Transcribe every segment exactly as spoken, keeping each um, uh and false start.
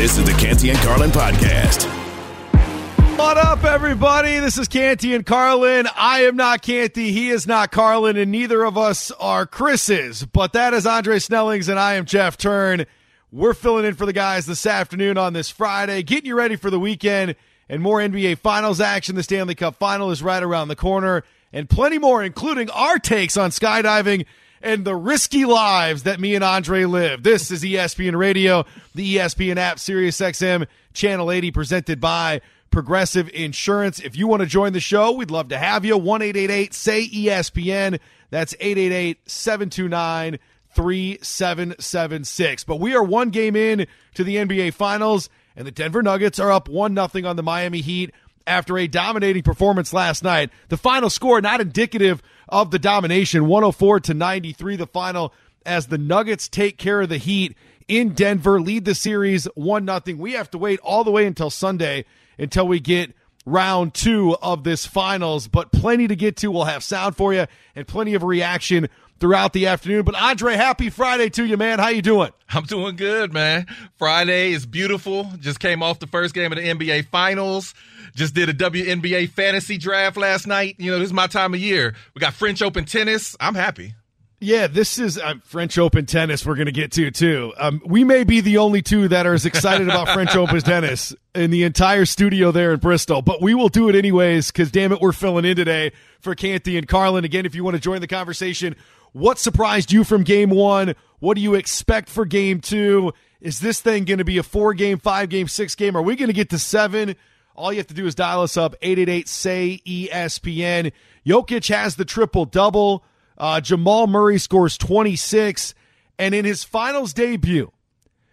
This is the Canty and Carlin podcast. What up, everybody? This is Canty and Carlin. I am not Canty. He is not Carlin, and neither of us are Chris's. But that is Andre Snellings, and I am Jeff Turn. We're filling in for the guys this afternoon on this Friday, getting you ready for the weekend and more N B A Finals action. The Stanley Cup Final is right around the corner, and plenty more, including our takes on skydiving and the risky lives that me and Andre live. This is E S P N Radio, the E S P N app, SiriusXM, Channel eighty, presented by Progressive Insurance. If you want to join the show, we'd love to have you. one eight eight eight S A Y E S P N. That's eight eight eight, seven two nine, three seven seven six. But we are one game in to the N B A Finals, and the Denver Nuggets are up one nothing on the Miami Heat after a dominating performance last night. The final score not indicative of the domination, one oh four to ninety-three, the final, as the Nuggets take care of the Heat in Denver, lead the series one nothing. We have to wait all the way until Sunday until we get round two of this finals, but plenty to get to. We'll have sound for you and plenty of reaction throughout the afternoon. But Andre, happy Friday to you, man. How you doing? I'm doing good, man. Friday is beautiful. Just came off the first game of the N B A Finals. Just did a W N B A fantasy draft last night. You know, this is my time of year. We got French Open tennis. I'm happy. Yeah, this is um, French Open tennis we're going to get to, too. Um, we may be the only two that are as excited about French Open tennis in the entire studio there in Bristol. But we will do it anyways because, damn it, we're filling in today for Canty and Carlin. Again, if you want to join the conversation, what surprised you from game one? What do you expect for game two? Is this thing going to be a four-game, five-game, six-game? Are we going to get to seven? All you have to do is dial us up, eight eight eight S A Y E S P N. Jokic has the triple-double. Uh, Jamal Murray scores twenty-six. And in his finals debut,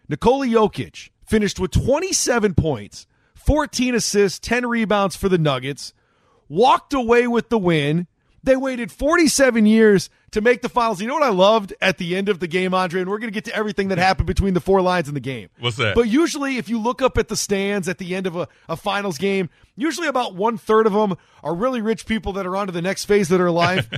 Nikola Jokic finished with twenty-seven points, fourteen assists, ten rebounds for the Nuggets, walked away with the win. They waited forty-seven years to make the finals. You know what I loved at the end of the game, Andre? And we're going to get to everything that happened between the four lines in the game. What's that? But usually if you look up at the stands at the end of a, a finals game, usually about one-third of them are really rich people that are on to the next phase of their life.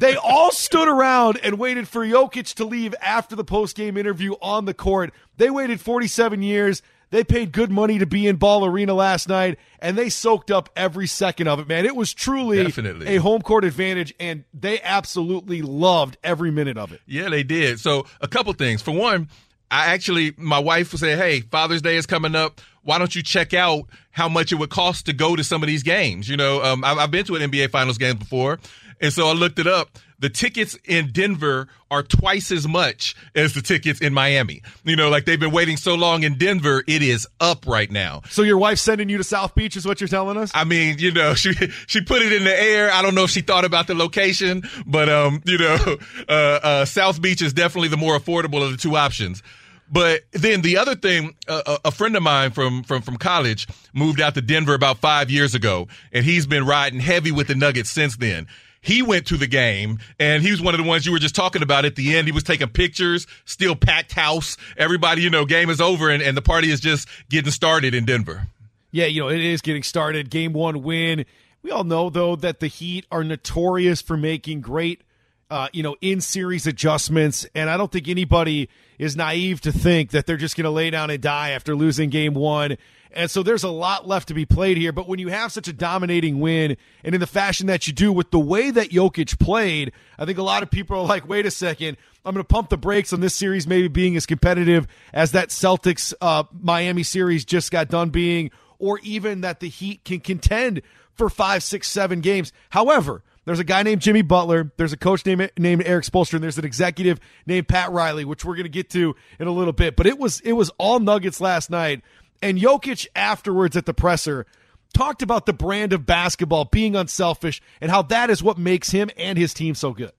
They all stood around and waited for Jokic to leave after the post-game interview on the court. They waited forty-seven years. They paid good money to be in Ball Arena last night, and they soaked up every second of it, man. It was truly Definitely. a home court advantage, and they absolutely loved every minute of it. Yeah, they did. So a couple things. For one, I actually, my wife said, hey, Father's Day is coming up. Why don't you check out how much it would cost to go to some of these games? You know, um, I've, I've been to an N B A Finals game before, and so I looked it up. The tickets in Denver are twice as much as the tickets in Miami. You know, like they've been waiting so long in Denver, it is up right now. So your wife's sending you to South Beach is what you're telling us? I mean, you know, she she put it in the air. I don't know if she thought about the location, but, um, you know, uh, uh, South Beach is definitely the more affordable of the two options. But then the other thing, uh, a friend of mine from, from, from college moved out to Denver about five years ago, and he's been riding heavy with the Nuggets since then. He went to the game, and he was one of the ones you were just talking about at the end. He was taking pictures, still packed house. Everybody, you know, game is over, and, and the party is just getting started in Denver. Yeah, you know, it is getting started. Game one win. We all know, though, that the Heat are notorious for making great, uh, you know, in-series adjustments, and I don't think anybody is naive to think that they're just going to lay down and die after losing game one. And so there's a lot left to be played here. But when you have such a dominating win, and in the fashion that you do with the way that Jokic played, I think a lot of people are like, wait a second, I'm going to pump the brakes on this series maybe being as competitive as that Celtics uh, Miami series just got done being, or even that the Heat can contend for five, six, seven games. However, there's a guy named Jimmy Butler. There's a coach named, named Erik Spoelstra, and there's an executive named Pat Riley, which we're going to get to in a little bit. But it was it was all Nuggets last night. And Jokic afterwards at the presser talked about the brand of basketball, being unselfish, and how that is what makes him and his team so good.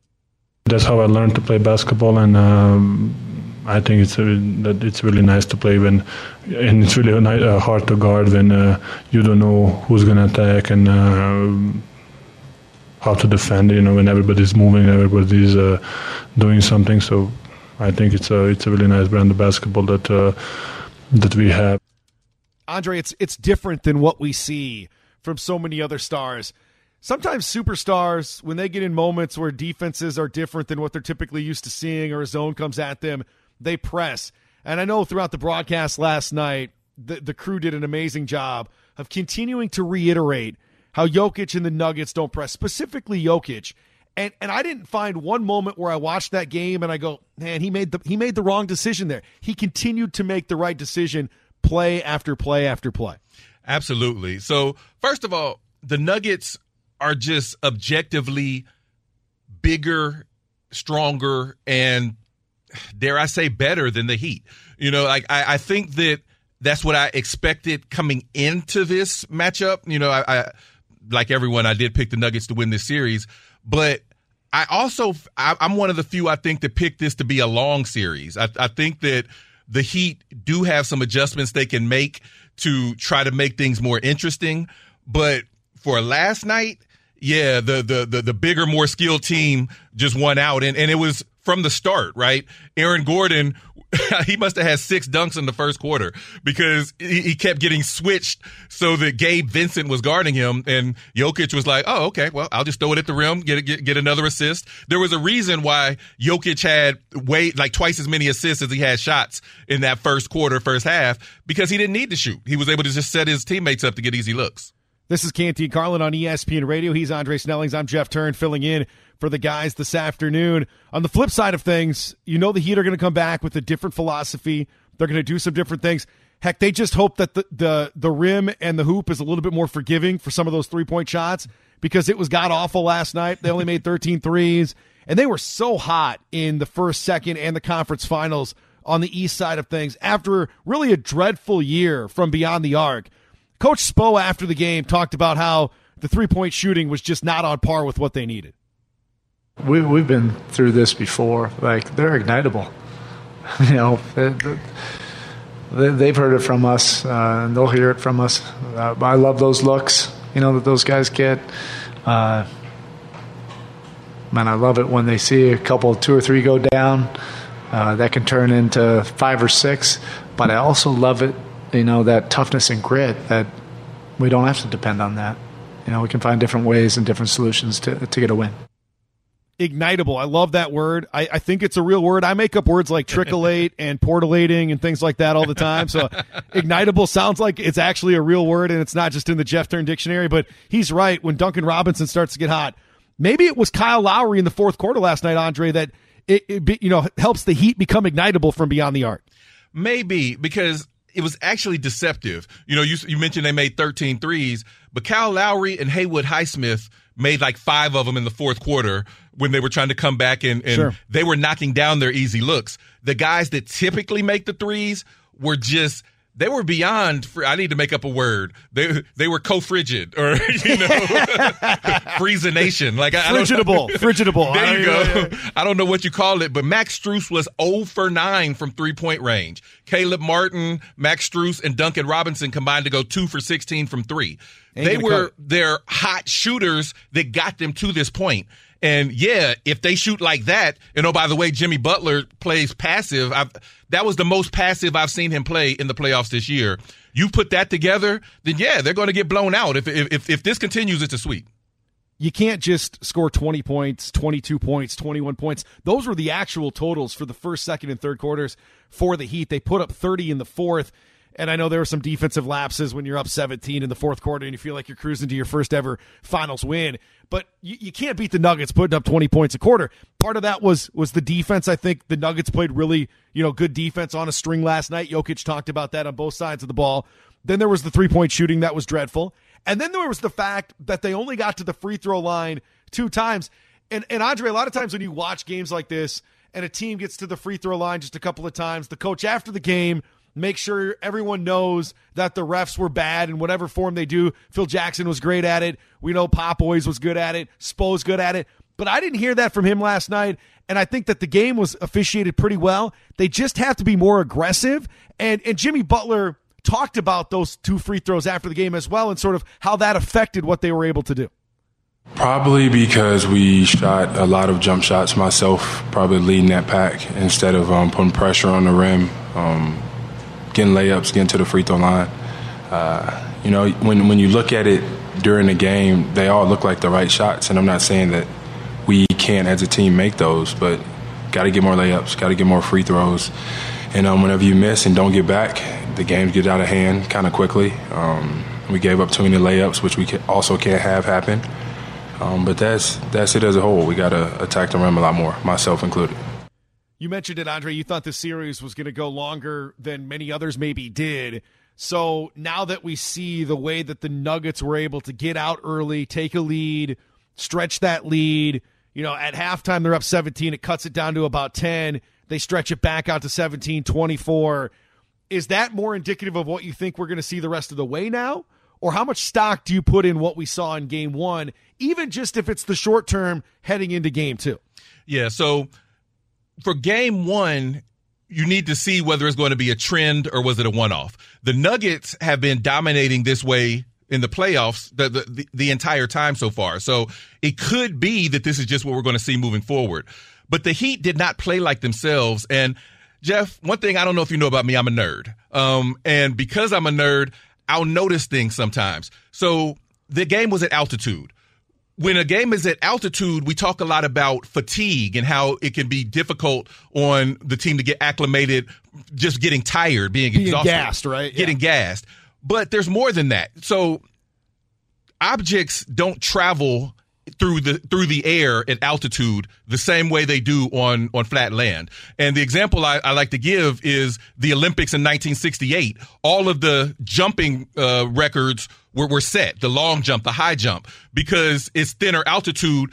That's how I learned to play basketball, and um, I think it's that it's really nice to play when, and it's really uh, hard to guard when uh, you don't know who's going to attack and uh, how to defend. You know, when everybody's moving, everybody's uh, doing something. So I think it's a it's a really nice brand of basketball that uh, that we have. Andre, it's it's different than what we see from so many other stars. Sometimes superstars, when they get in moments where defenses are different than what they're typically used to seeing or a zone comes at them, they press. And I know throughout the broadcast last night, the, the crew did an amazing job of continuing to reiterate how Jokic and the Nuggets don't press, specifically Jokic. And and I didn't find one moment where I watched that game and I go, man, he made the he made the wrong decision there. He continued to make the right decision play after play after play. Absolutely. So, first of all, the Nuggets are just objectively bigger, stronger, and dare I say better than the Heat. You know, like I, I think that that's what I expected coming into this matchup. You know, I, I like everyone, I did pick the Nuggets to win this series. But I also I, I'm one of the few, I think, to pick this to be a long series. I, I think that the Heat do have some adjustments they can make to try to make things more interesting. But for last night, yeah, the the the, the bigger, more skilled team just won out. And, and it was from the start, right? Aaron Gordon, he must have had six dunks in the first quarter because he, he kept getting switched so that Gabe Vincent was guarding him. And Jokic was like, oh, okay, well, I'll just throw it at the rim, get, get, get another assist. There was a reason why Jokic had way, like twice as many assists as he had shots in that first quarter, first half, because he didn't need to shoot. He was able to just set his teammates up to get easy looks. This is Canty and Carlin on E S P N Radio. He's Andre Snellings. I'm Jeff Turn, filling in for the guys this afternoon. On the flip side of things, you know the Heat are going to come back with a different philosophy. They're going to do some different things. Heck, they just hope that the, the, the rim and the hoop is a little bit more forgiving for some of those three-point shots because it was god-awful last night. They only made thirteen threes, and they were so hot in the first, second, and the conference finals on the east side of things after really a dreadful year from beyond the arc. Coach Spo, after the game, talked about how the three-point shooting was just not on par with what they needed. We, we've been through this before. Like, they're ignitable. You know, they, they, they've heard it from us, uh, and they'll hear it from us. Uh, I love those looks, you know, that those guys get. Uh, man, I love it when they see a couple, two or three go down. Uh, that can turn into five or six. But I also love it. You know, that toughness and grit, that we don't have to depend on that. You know, we can find different ways and different solutions to, to get a win. Ignitable. I love that word. I, I think it's a real word. I make up words like tricholate and portalating and things like that all the time. So ignitable sounds like it's actually a real word and it's not just in the Jeff Turn dictionary, but he's right. When Duncan Robinson starts to get hot, maybe it was Kyle Lowry in the fourth quarter last night, Andre, that it, it you know, helps the Heat become ignitable from beyond the arc. Maybe because it was actually deceptive. You know, you you mentioned they made thirteen threes, but Kyle Lowry and Haywood Highsmith made like five of them in the fourth quarter when they were trying to come back and, and sure. They were knocking down their easy looks. The guys that typically make the threes were just – they were beyond – I need to make up a word. They they were co-frigid or, you know, freezination. Like, I, frigidable. I don't, frigidable. There I, you go. Yeah, yeah. I don't know what you call it, but Max Strus was zero for nine from three-point range. Caleb Martin, Max Strus, and Duncan Robinson combined to go two for sixteen from three. Ain't they were their hot shooters that got them to this point. And, yeah, if they shoot like that, and, oh, by the way, Jimmy Butler plays passive. I've, that was the most passive I've seen him play in the playoffs this year. You put that together, then, yeah, they're going to get blown out. If, if, if this continues, it's a sweep. You can't just score twenty points, twenty-two points, twenty-one points. Those were the actual totals for the first, second, and third quarters for the Heat. They put up thirty in the fourth. And I know there were some defensive lapses when you're up seventeen in the fourth quarter and you feel like you're cruising to your first ever finals win. But you, you can't beat the Nuggets putting up twenty points a quarter. Part of that was was the defense. I think the Nuggets played really, you know, good defense on a string last night. Jokic talked about that on both sides of the ball. Then there was the three-point shooting that was dreadful. And then there was the fact that they only got to the free throw line two times. And, and Andre, a lot of times when you watch games like this and a team gets to the free throw line just a couple of times, the coach after the game – make sure everyone knows that the refs were bad in whatever form they do. Phil Jackson was great at it. We know Popoyes was good at it. Spo's good at it. But I didn't hear that from him last night, and I think that the game was officiated pretty well. They just have to be more aggressive. And, and Jimmy Butler talked about those two free throws after the game as well and sort of how that affected what they were able to do. Probably because we shot a lot of jump shots, myself probably leading that pack instead of um, putting pressure on the rim. Um, getting layups, getting to the free throw line. Uh, you know, when when you look at it during the game, they all look like the right shots, and I'm not saying that we can't as a team make those, but got to get more layups, got to get more free throws. And um, whenever you miss and don't get back, the games get out of hand kind of quickly. Um, we gave up too many layups, which we also can't have happen. Um, but that's that's it as a whole. We got to attack the rim a lot more, myself included. You mentioned it, Andre. You thought the series was going to go longer than many others maybe did. So now that we see the way that the Nuggets were able to get out early, take a lead, stretch that lead, you know, at halftime they're up seventeen. It cuts it down to about ten. They stretch it back out to seventeen twenty-four. Is that more indicative of what you think we're going to see the rest of the way now? Or how much stock do you put in what we saw in game one, even just if it's the short term heading into game two? Yeah, so for game one, you need to see whether it's going to be a trend or was it a one-off. The Nuggets have been dominating this way in the playoffs the, the, the entire time so far. So it could be that this is just what we're going to see moving forward. But the Heat did not play like themselves. And, Jeff, one thing I don't know if you know about me, I'm a nerd. Um, and because I'm a nerd, I'll notice things sometimes. So the game was at altitude. When a game is at altitude, we talk a lot about fatigue and how it can be difficult on the team to get acclimated, just getting tired, being, being exhausted, gassed, right? Getting yeah. gassed. But there's more than that. So objects don't travel through the through the air at altitude the same way they do on, on flat land. And the example I, I like to give is the Olympics in nineteen sixty-eight. All of the jumping uh, records were, were set, the long jump, the high jump, because it's thinner altitude,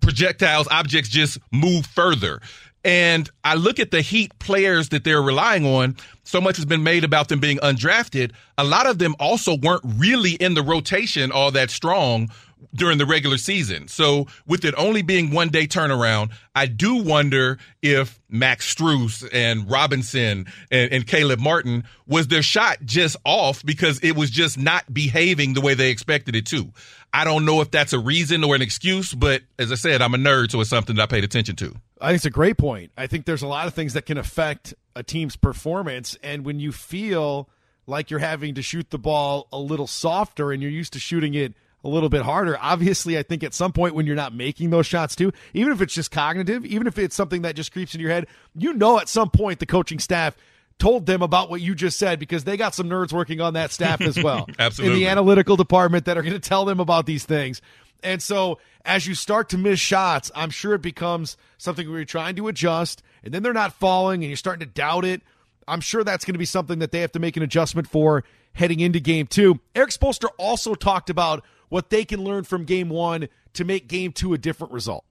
projectiles, objects just move further. And I look at the Heat players that they're relying on. So much has been made about them being undrafted. A lot of them also weren't really in the rotation all that strong during the regular season. So with it only being one day turnaround, I do wonder if Max Strus and Robinson and, and Caleb Martin, was their shot just off because it was just not behaving the way they expected it to. I don't know if that's a reason or an excuse, but as I said, I'm a nerd, so it's something that I paid attention to. I think it's a great point. I think there's a lot of things that can affect a team's performance, and when you feel like you're having to shoot the ball a little softer and you're used to shooting it a little bit harder, obviously I think at some point when you're not making those shots too, even if it's just cognitive, even if it's something that just creeps in your head, you know at some point the coaching staff told them about what you just said because they got some nerds working on that staff as well. Absolutely. In the analytical department that are going to tell them about these things. And so as you start to miss shots, I'm sure it becomes something where you're trying to adjust, and then they're not falling, and you're starting to doubt it. I'm sure that's going to be something that they have to make an adjustment for heading into game two. Erik Spoelstra also talked about what they can learn from game one to make game two a different result.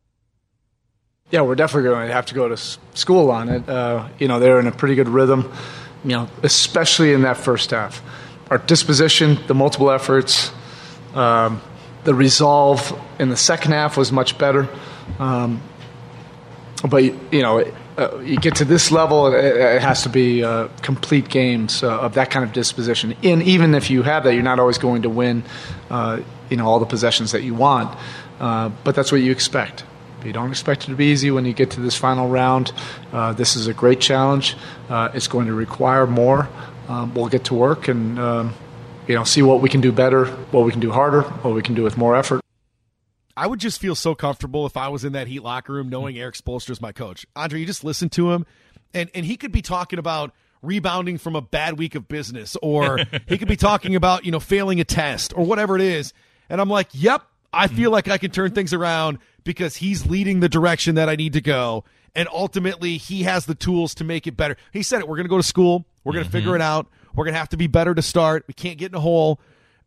Yeah, we're definitely going to have to go to school on it. Uh, you know, they're in a pretty good rhythm, you know, especially in that first half. Our disposition, the multiple efforts, um, the resolve in the second half was much better. Um, but, you know, it, uh, you get to this level, it, it has to be uh, complete games uh, of that kind of disposition. And even if you have that, you're not always going to win, uh, you know, all the possessions that you want. Uh, but that's what you expect. You don't expect it to be easy when you get to this final round. Uh, this is a great challenge. Uh, it's going to require more. Um, we'll get to work and um, you know, see what we can do better, what we can do harder, what we can do with more effort. I would just feel so comfortable if I was in that Heat locker room knowing Erik Spoelstra is my coach. Andre, you just listen to him, and, and he could be talking about rebounding from a bad week of business, or he could be talking about, you know, failing a test or whatever it is. And I'm like, yep, I feel like I can turn things around because he's leading the direction that I need to go, and ultimately he has the tools to make it better. He said it. We're going to go to school. We're going to mm-hmm. figure it out. We're going to have to be better to start. We can't get in a hole.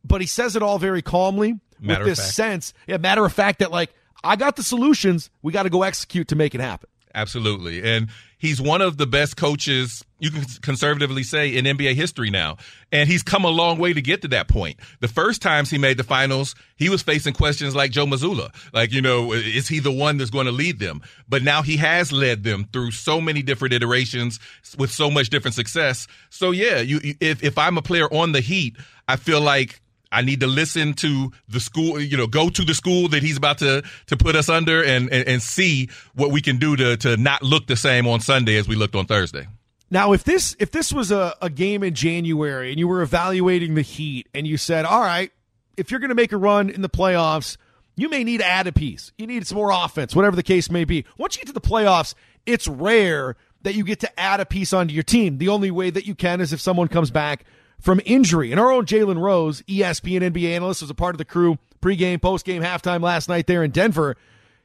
But he says it all very calmly matter with this sense, yeah, matter of fact, that, like, I got the solutions. We got to go execute to make it happen. Absolutely. And he's one of the best coaches, you can conservatively say, in N B A history now. And he's come a long way to get to that point. The first times he made the finals, he was facing questions like Joe Mazzulla. Like, you know, is he the one that's going to lead them? But now he has led them through so many different iterations with so much different success. So, yeah, you, if, if I'm a player on the Heat, I feel like I need to listen to the school, you know, go to the school that he's about to to put us under and, and, and see what we can do to to not look the same on Sunday as we looked on Thursday. Now, if this if this was a, a game in January and you were evaluating the Heat and you said, all right, if you're going to make a run in the playoffs, you may need to add a piece. You need some more offense, whatever the case may be. Once you get to the playoffs, it's rare that you get to add a piece onto your team. The only way that you can is if someone comes back from injury. And our own Jalen Rose, E S P N N B A analyst, was a part of the crew pregame, postgame, halftime last night there in Denver.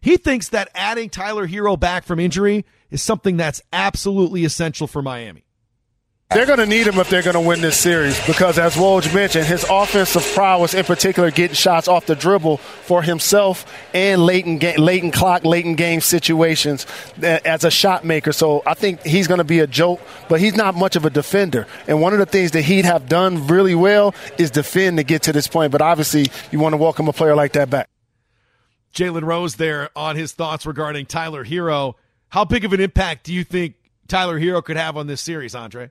He thinks that adding Tyler Hero back from injury is something that's absolutely essential for Miami. They're going to need him if they're going to win this series because, as Woj mentioned, his offensive prowess, in particular getting shots off the dribble for himself and late in, ga- late in clock, late in game situations as a shot maker. So I think he's going to be a joke, but he's not much of a defender. And one of the things that he'd have done really well is defend to get to this point. But obviously you want to welcome a player like that back. Jalen Rose there on his thoughts regarding Tyler Hero. How big of an impact do you think Tyler Hero could have on this series, Andre?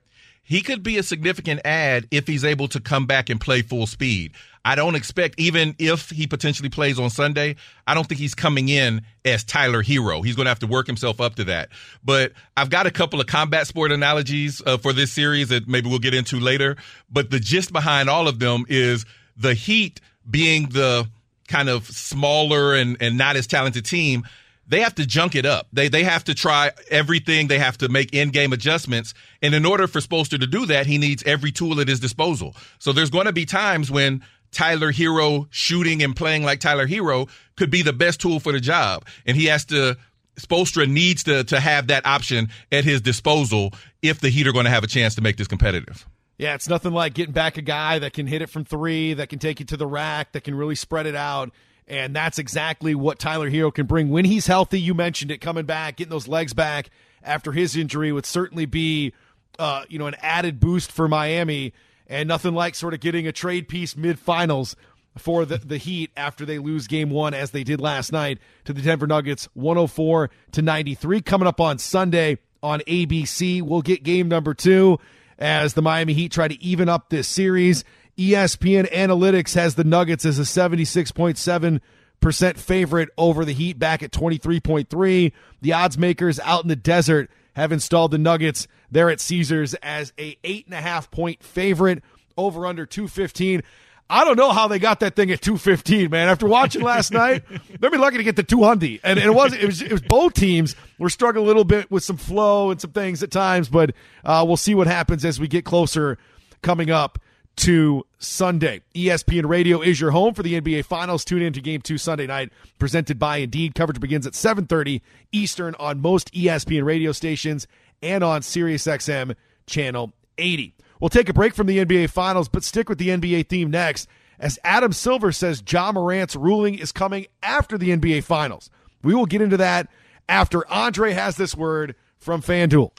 He could be a significant add if he's able to come back and play full speed. I don't expect, even if he potentially plays on Sunday, I don't think he's coming in as Tyler Hero. He's going to have to work himself up to that. But I've got a couple of combat sport analogies uh, for this series that maybe we'll get into later. But the gist behind all of them is the Heat being the kind of smaller and, and not as talented team. They have to junk it up. They they have to try everything. They have to make in-game adjustments. And in order for Spoelstra to do that, he needs every tool at his disposal. So there's going to be times when Tyler Hero shooting and playing like Tyler Hero could be the best tool for the job. And he has to Spoelstra needs to to have that option at his disposal if the Heat are going to have a chance to make this competitive. Yeah, it's nothing like getting back a guy that can hit it from three, that can take you to the rack, that can really spread it out. And that's exactly what Tyler Hero can bring when he's healthy. You mentioned it, coming back, getting those legs back after his injury would certainly be, uh, you know, an added boost for Miami. And nothing like sort of getting a trade piece mid-finals for the, the Heat after they lose game one, as they did last night to the Denver Nuggets, one oh four to ninety-three. Coming up on Sunday on A B C, we'll get game number two as the Miami Heat try to even up this series. E S P N Analytics has the Nuggets as a seventy-six point seven percent favorite over the Heat, back at twenty-three point three. The odds makers out in the desert have installed the Nuggets there at Caesars as a eight and a half point favorite, over under two fifteen. I don't know how they got that thing at two fifteen, man. After watching last night, they'd be lucky to get the two hundred. And, and it wasn't, it was, it was both teams were struggling a little bit with some flow and some things at times, but uh, we'll see what happens as we get closer coming up to Sunday. E S P N Radio is your home for the N B A Finals. Tune in to Game two Sunday night, presented by Indeed. Coverage begins at seven thirty Eastern on most E S P N Radio stations and on SiriusXM Channel eighty. We'll take a break from the N B A Finals, but stick with the N B A theme next, as Adam Silver says Ja Morant's ruling is coming after the N B A Finals. We will get into that after Andre has this word from FanDuel.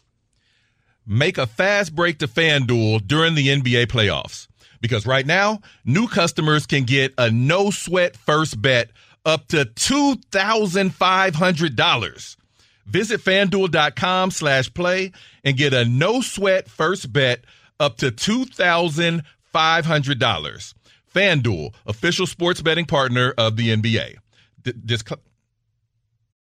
Make a fast break to FanDuel during the N B A playoffs, because right now, new customers can get a no-sweat first bet up to two thousand five hundred dollars. Visit FanDuel.com slash play and get a no-sweat first bet up to two thousand five hundred dollars. FanDuel, official sports betting partner of the N B A. D- discl-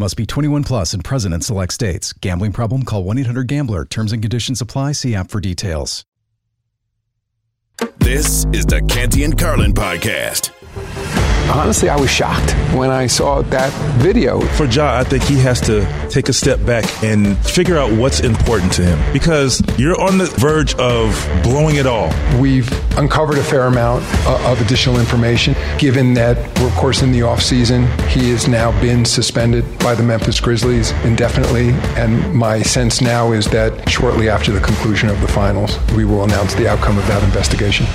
Must be twenty-one plus and present in select states. Gambling problem? Call one eight hundred gambler. Terms and conditions apply. See app for details. This is the Canty and Carlin podcast. Honestly, I was shocked when I saw that video. For Ja, I think he has to take a step back and figure out what's important to him, because you're on the verge of blowing it all. We've uncovered a fair amount of additional information, given that we're, of course, in the offseason. He has now been suspended by the Memphis Grizzlies indefinitely, and my sense now is that shortly after the conclusion of the finals, we will announce the outcome of that investigation.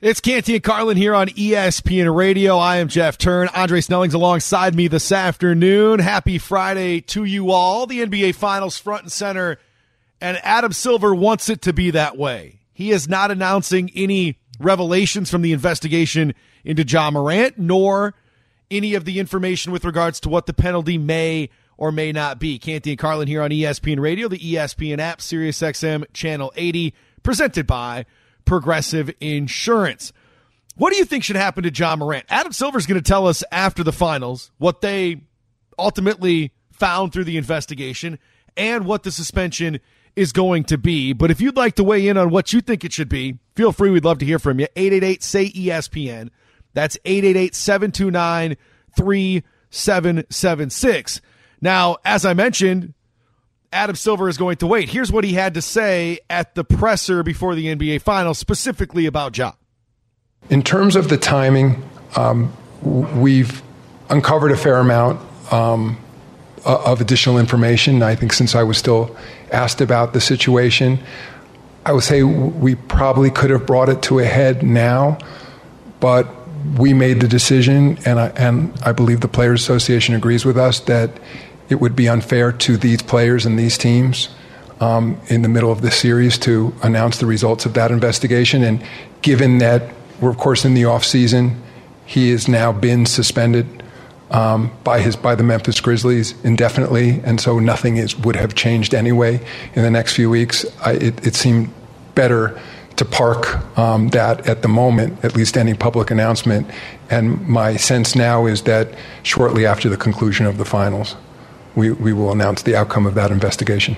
It's Canty and Carlin here on E S P N Radio. I am Jeff Turn. Andre Snellings alongside me this afternoon. Happy Friday to you all. The N B A Finals front and center, and Adam Silver wants it to be that way. He is not announcing any revelations from the investigation into Ja Morant, nor any of the information with regards to what the penalty may or may not be. Canty and Carlin here on E S P N Radio, the E S P N app, SiriusXM Channel eighty, presented by Progressive Insurance. What do you think should happen to Ja Morant? Adam Silver's going to tell us after the finals what they ultimately found through the investigation and what the suspension is going to be. But if you'd like to weigh in on what you think it should be, feel free. We'd love to hear from you. eight eight eight S A Y E S P N. That's eight eight eight, seven two nine, three seven seven six. Now, as I mentioned, Adam Silver is going to wait. Here's what he had to say at the presser before the N B A Finals, specifically about Ja. In terms of the timing, um, we've uncovered a fair amount um, of additional information. I think since I was still asked about the situation, I would say we probably could have brought it to a head now, but we made the decision, and I, and I believe the Players Association agrees with us, that it would be unfair to these players and these teams um, in the middle of this series to announce the results of that investigation. And given that we're, of course, in the offseason, he has now been suspended um, by his by the Memphis Grizzlies indefinitely, and so nothing is would have changed anyway in the next few weeks. I, it, it seemed better to park um, that at the moment, at least any public announcement. And my sense now is that shortly after the conclusion of the finals, We we will announce the outcome of that investigation.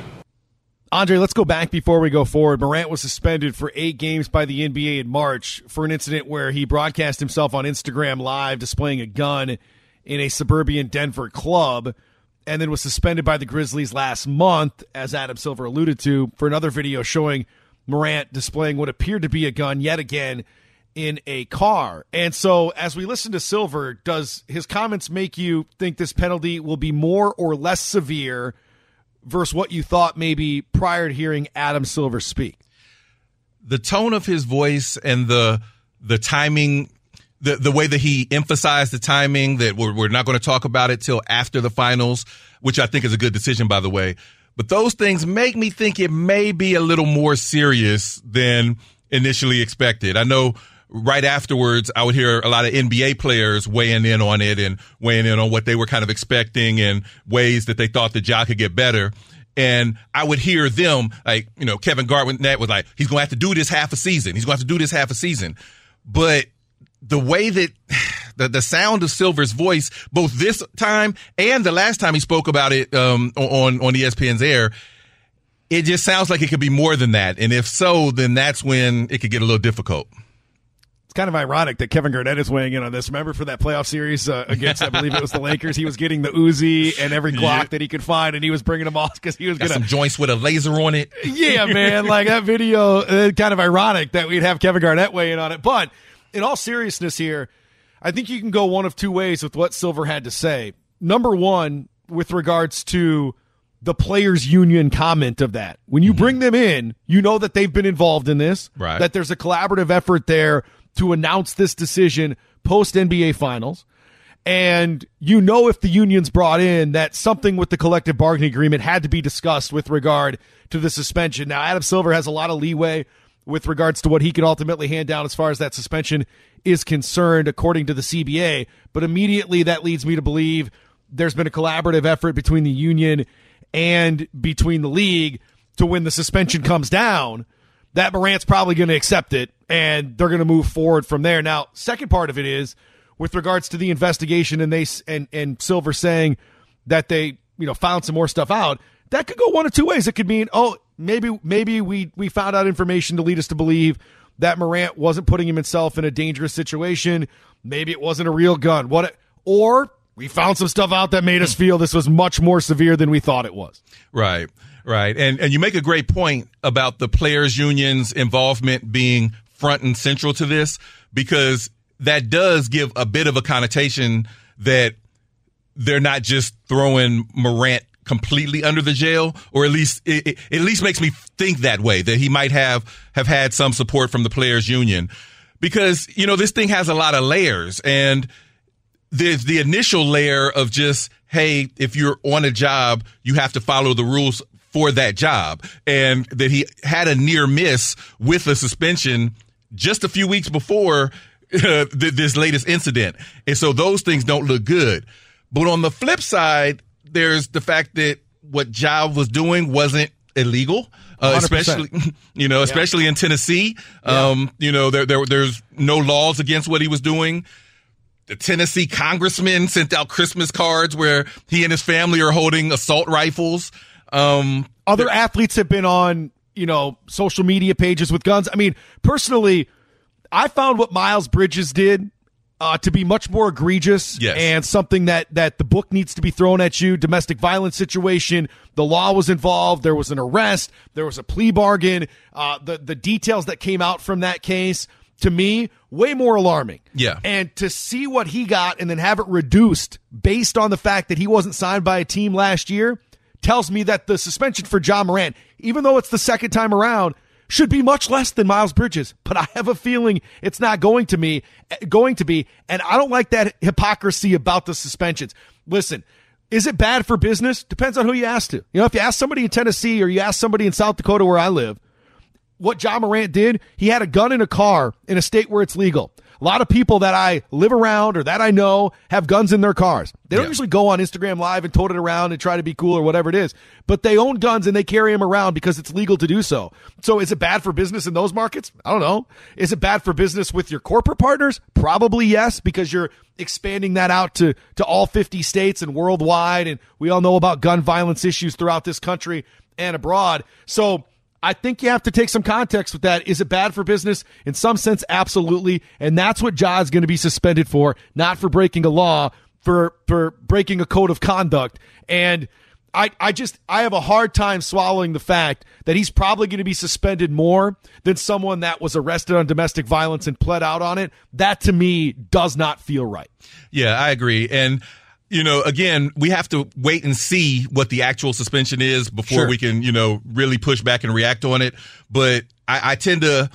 Andre, let's go back before we go forward. Morant was suspended for eight games by the N B A in March for an incident where he broadcast himself on Instagram Live displaying a gun in a suburban Denver club, and then was suspended by the Grizzlies last month, as Adam Silver alluded to, for another video showing Morant displaying what appeared to be a gun yet again in a car. And so as we listen to Silver, does his comments make you think this penalty will be more or less severe versus what you thought maybe prior to hearing Adam Silver speak? The tone of his voice and the the timing, the, the way that he emphasized the timing, that we're, we're not going to talk about it till after the finals, which I think is a good decision, by the way. But those things make me think it may be a little more serious than initially expected. I know right afterwards, I would hear a lot of N B A players weighing in on it and weighing in on what they were kind of expecting and ways that they thought the Ja could get better. And I would hear them, like, you know, Kevin Garnett was like, he's going to have to do this half a season. He's going to have to do this half a season. But the way that the, the sound of Silver's voice, both this time and the last time he spoke about it um, on, on E S P N's air, it just sounds like it could be more than that. And if so, then that's when it could get a little difficult. It's kind of ironic that Kevin Garnett is weighing in on this. Remember for that playoff series uh, against, I believe it was the Lakers, he was getting the Uzi and every Glock yeah. that he could find, and he was bringing them all because he was going to some joints with a laser on it. Yeah, man, like that video. Uh, kind of ironic that we'd have Kevin Garnett weigh in on it. But in all seriousness, here, I think you can go one of two ways with what Silver had to say. Number one, with regards to the players' union comment of that, when you mm-hmm. bring them in, you know that they've been involved in this, right, that there's a collaborative effort there to announce this decision post N B A Finals. And you know, if the union's brought in, that something with the collective bargaining agreement had to be discussed with regard to the suspension. Now, Adam Silver has a lot of leeway with regards to what he could ultimately hand down as far as that suspension is concerned, according to the C B A. But immediately that leads me to believe there's been a collaborative effort between the union and between the league to, when the suspension comes down, that Morant's probably going to accept it, and they're going to move forward from there. Now, second part of it is with regards to the investigation, and they and, and Silver saying that they, you know, found some more stuff out. That could go one of two ways. It could mean, oh, maybe maybe we we found out information to lead us to believe that Morant wasn't putting himself in a dangerous situation. Maybe it wasn't a real gun. What? Or we found some stuff out that made us feel this was much more severe than we thought it was. Right, right. And and you make a great point about the players' union's involvement being front and central to this, because that does give a bit of a connotation that they're not just throwing Morant completely under the jail, or at least it, it at least makes me think that way, that he might have have had some support from the players' union, because, you know, this thing has a lot of layers. And there's the initial layer of just, hey, if you're on a job, you have to follow the rules for that job, and that he had a near miss with a suspension just a few weeks before uh, th- this latest incident. And so those things don't look good. But on the flip side, there's the fact that what Ja was doing wasn't illegal, uh, especially, you know, especially yeah. in Tennessee. Yeah. Um, you know, there, there there's no laws against what he was doing. The Tennessee congressman sent out Christmas cards where he and his family are holding assault rifles. Um, Other there, athletes have been on, you know, social media pages with guns. I mean, personally, I found what Miles Bridges did uh, to be much more egregious, yes. and something that, that the book needs to be thrown at you. Domestic violence situation, the law was involved, there was an arrest, there was a plea bargain. Uh, the, the details that came out from that case, to me, way more alarming. Yeah. And to see what he got and then have it reduced based on the fact that he wasn't signed by a team last year tells me that the suspension for Ja Morant, even though it's the second time around, should be much less than Miles Bridges. But I have a feeling it's not going to me going to be, and I don't like that hypocrisy about the suspensions. Listen, is it bad for business? Depends on who you ask to. You know, if you ask somebody in Tennessee or you ask somebody in South Dakota where I live, what Ja Morant did, he had a gun in a car in a state where it's legal. A lot of people that I live around or that I know have guns in their cars. They don't yeah. usually go on Instagram Live and tote it around and try to be cool or whatever it is, but they own guns and they carry them around because it's legal to do so. So is it bad for business in those markets? I don't know. Is it bad for business with your corporate partners? Probably yes, because you're expanding that out to, to all fifty states and worldwide, and we all know about gun violence issues throughout this country and abroad. So I think you have to take some context with that. Is it bad for business? In some sense, absolutely. And that's what Ja is going to be suspended for, not for breaking a law, for for breaking a code of conduct. And I I just I have a hard time swallowing the fact that he's probably going to be suspended more than someone that was arrested on domestic violence and pled out on it. That, to me, does not feel right. Yeah, I agree. And you know, again, we have to wait and see what the actual suspension is before sure. we can, you know, really push back and react on it. But I, I tend to,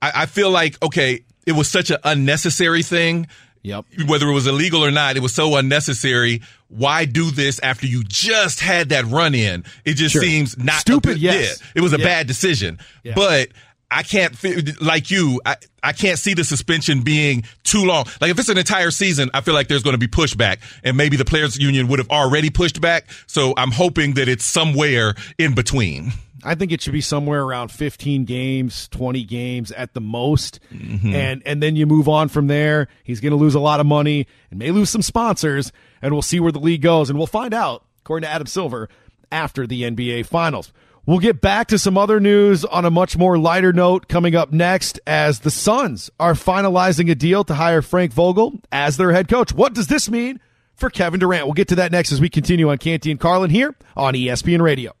I, I feel like, okay, it was such an unnecessary thing. Yep. Whether it was illegal or not, it was so unnecessary. Why do this after you just had that run in? It just sure. seems not stupid. Yes. Yeah, it was a yeah. bad decision. Yeah. But I can't, like you, I, I can't see the suspension being too long. Like, if it's an entire season, I feel like there's going to be pushback, and maybe the players' union would have already pushed back. So I'm hoping that it's somewhere in between. I think it should be somewhere around fifteen games, twenty games at the most. Mm-hmm. And, and then you move on from there. He's going to lose a lot of money and may lose some sponsors, and we'll see where the league goes. And we'll find out, according to Adam Silver, after the N B A Finals. We'll get back to some other news on a much more lighter note coming up next, as the Suns are finalizing a deal to hire Frank Vogel as their head coach. What does this mean for Kevin Durant? We'll get to that next as we continue on Canty and Carlin here on E S P N Radio.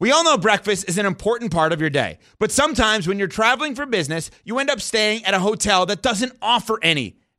We all know breakfast is an important part of your day, but sometimes when you're traveling for business, you end up staying at a hotel that doesn't offer any.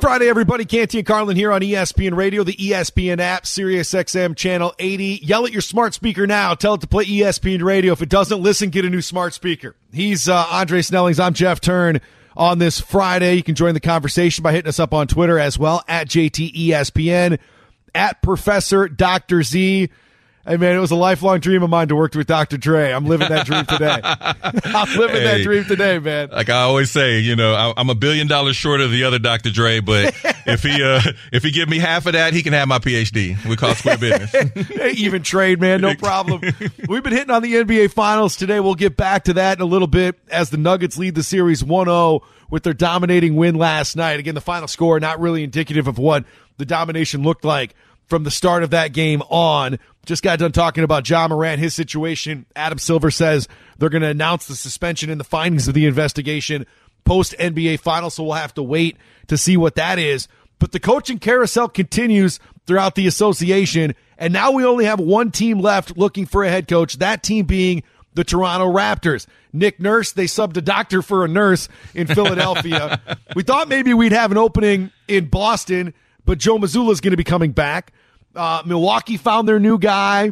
Friday, everybody. Canty and Carlin here on E S P N Radio, the E S P N app, SiriusXM Channel eighty. Yell at your smart speaker now. Tell it to play E S P N Radio. If it doesn't listen, get a new smart speaker. He's uh, Andre Snellings. I'm Jeff Turn. On this Friday, you can join the conversation by hitting us up on Twitter as well, at J T E S P N, at Professor Doctor Z. Hey, man, it was a lifelong dream of mine to work with Doctor Dre. I'm living that dream today. I'm living hey, that dream today, man. Like I always say, you know, I, I'm a billion dollars short of the other Doctor Dre, but if he uh, if he give me half of that, he can have my P H D. We call it square business. Even trade, man, no problem. We've been hitting on the N B A Finals today. We'll get back to that in a little bit as the Nuggets lead the series one oh with their dominating win last night. Again, the final score not really indicative of what the domination looked like from the start of that game on. Just got done talking about Ja Morant, his situation. Adam Silver says they're going to announce the suspension and the findings of the investigation post-N B A Finals, so we'll have to wait to see what that is. But the coaching carousel continues throughout the association, and now we only have one team left looking for a head coach, that team being the Toronto Raptors. Nick Nurse, they subbed a doctor for a nurse in Philadelphia. We thought maybe we'd have an opening in Boston, but Joe Mazzulla is going to be coming back. Uh, Milwaukee found their new guy,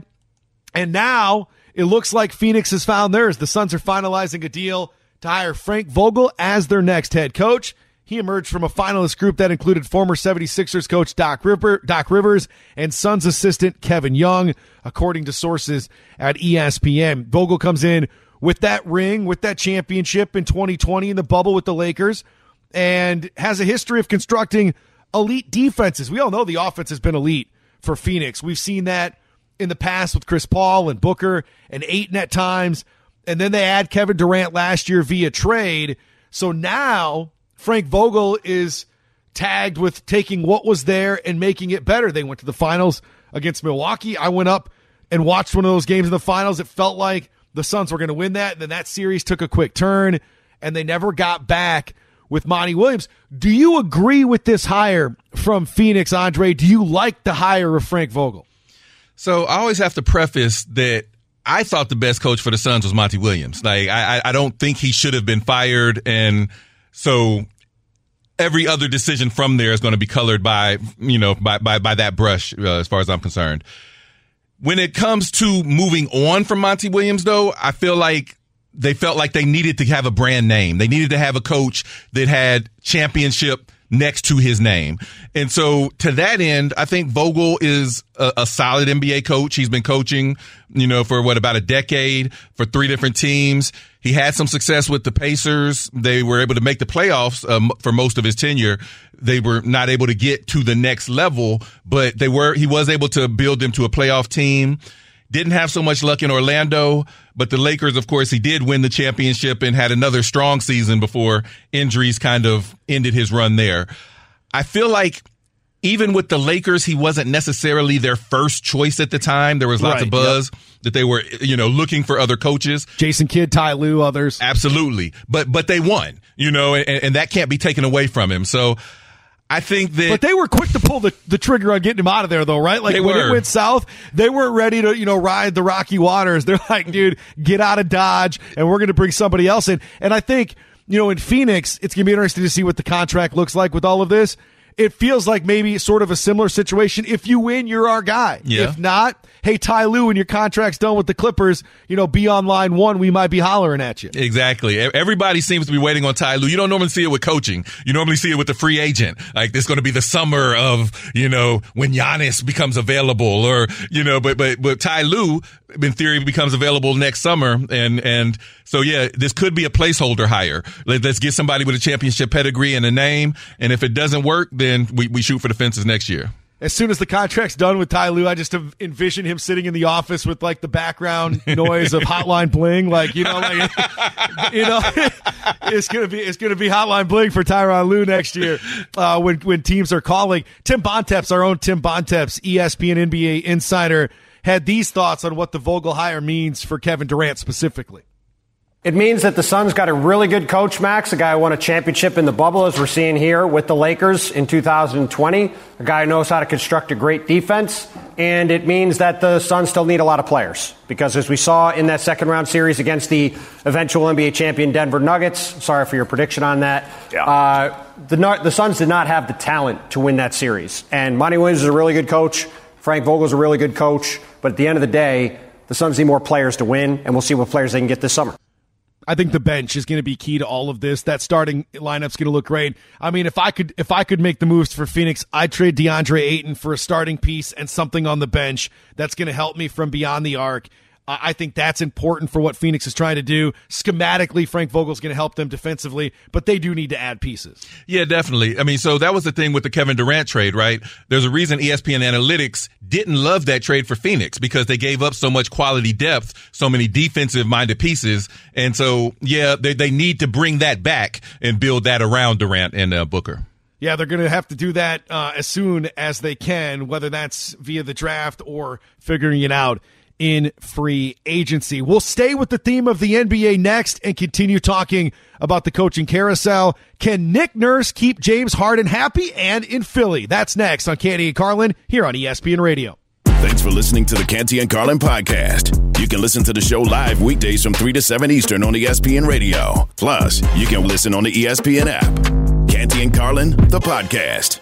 and now it looks like Phoenix has found theirs. The Suns are finalizing a deal to hire Frank Vogel as their next head coach. He emerged from a finalist group that included former 76ers coach Doc River, Doc Rivers and Suns assistant Kevin Young, according to sources at E S P N. Vogel comes in with that ring, with that championship in twenty twenty in the bubble with the Lakers, and has a history of constructing elite defenses. We all know the offense has been elite for Phoenix. We've seen that in the past with Chris Paul and Booker and Ayton at times. And then they add Kevin Durant last year via trade. So now Frank Vogel is tagged with taking what was there and making it better. They went to the finals against Milwaukee. I went up and watched one of those games in the finals. It felt like the Suns were going to win that. And then that series took a quick turn and they never got back with Monty Williams. Do you agree with this hire from Phoenix, Andre? Do you like the hire of Frank Vogel? So I always have to preface that I thought the best coach for the Suns was Monty Williams. Like I, I don't think he should have been fired, and so every other decision from there is going to be colored by you know by by, by that brush, uh, as far as I'm concerned. When it comes to moving on from Monty Williams, though, I feel like they felt like they needed to have a brand name. They needed to have a coach that had championship next to his name. And so to that end, I think Vogel is a, a solid N B A coach. He's been coaching, you know, for what, about a decade for three different teams. He had some success with the Pacers. They were able to make the playoffs um, for most of his tenure. They were not able to get to the next level, but they were, he was able to build them to a playoff team. Didn't have so much luck in Orlando, but the Lakers, of course, he did win the championship and had another strong season before injuries kind of ended his run there. I feel like even with the Lakers, he wasn't necessarily their first choice at the time. There was lots right, of buzz yep. that they were, you know, looking for other coaches. Jason Kidd, Ty Lue, others. Absolutely. But but they won, you know, and, and that can't be taken away from him. So I think that, but they were quick to pull the, the trigger on getting him out of there, though, right? Like when it went south, they were ready to, you know, ride the rocky waters. They're like, dude, get out of Dodge, and we're going to bring somebody else in. And I think, you know, in Phoenix, it's going to be interesting to see what the contract looks like with all of this. It feels like maybe sort of a similar situation. If you win, you're our guy. Yeah. If not, hey, Ty Lue, when your contract's done with the Clippers, you know, be on line one. We might be hollering at you. Exactly. Everybody seems to be waiting on Ty Lue. You don't normally see it with coaching. You normally see it with the free agent. Like, this is going to be the summer of, you know, when Giannis becomes available, or, you know, but, but, but Ty Lue, in theory, becomes available next summer. And, and so, yeah, this could be a placeholder hire. Let, let's get somebody with a championship pedigree and a name. And if it doesn't work, then we, we shoot for the fences next year. As soon as the contract's done with Ty Lue, I just envision him sitting in the office with like the background noise of Hotline Bling. Like, you know, like, you know, it's going to be, it's going to be Hotline Bling for Tyronn Lue next year. Uh, when, when teams are calling. Tim Bontemps, our own Tim Bontemps, E S P N N B A insider, had these thoughts on what the Vogel hire means for Kevin Durant specifically. It means that the Suns got a really good coach, Max, a guy who won a championship in the bubble, as we're seeing here with the Lakers in two thousand twenty, a guy who knows how to construct a great defense, and it means that the Suns still need a lot of players because, as we saw in that second-round series against the eventual N B A champion Denver Nuggets, sorry for your prediction on that, yeah. uh, the, the Suns did not have the talent to win that series. And Monty Williams is a really good coach. Frank Vogel is a really good coach. But at the end of the day, the Suns need more players to win, and we'll see what players they can get this summer. I think the bench is going to be key to all of this. That starting lineup's going to look great. I mean, if I could if I could make the moves for Phoenix, I'd trade DeAndre Ayton for a starting piece and something on the bench that's going to help me from beyond the arc. I think that's important for what Phoenix is trying to do. Schematically, Frank Vogel's going to help them defensively, but they do need to add pieces. Yeah, definitely. I mean, so that was the thing with the Kevin Durant trade, right? There's a reason E S P N Analytics didn't love that trade for Phoenix because they gave up so much quality depth, so many defensive-minded pieces. And so, yeah, they, they need to bring that back and build that around Durant and uh, Booker. Yeah, they're going to have to do that uh, as soon as they can, whether that's via the draft or figuring it out in free agency. We'll stay with the theme of the N B A next and continue talking about the coaching carousel. Can Nick Nurse keep James Harden happy and in Philly? That's next on Canty and Carlin here on E S P N Radio. Thanks for listening to the Canty and Carlin podcast. You can listen to the show live weekdays from three to seven Eastern on E S P N Radio. Plus, you can listen on the E S P N app. Canty and Carlin, the podcast.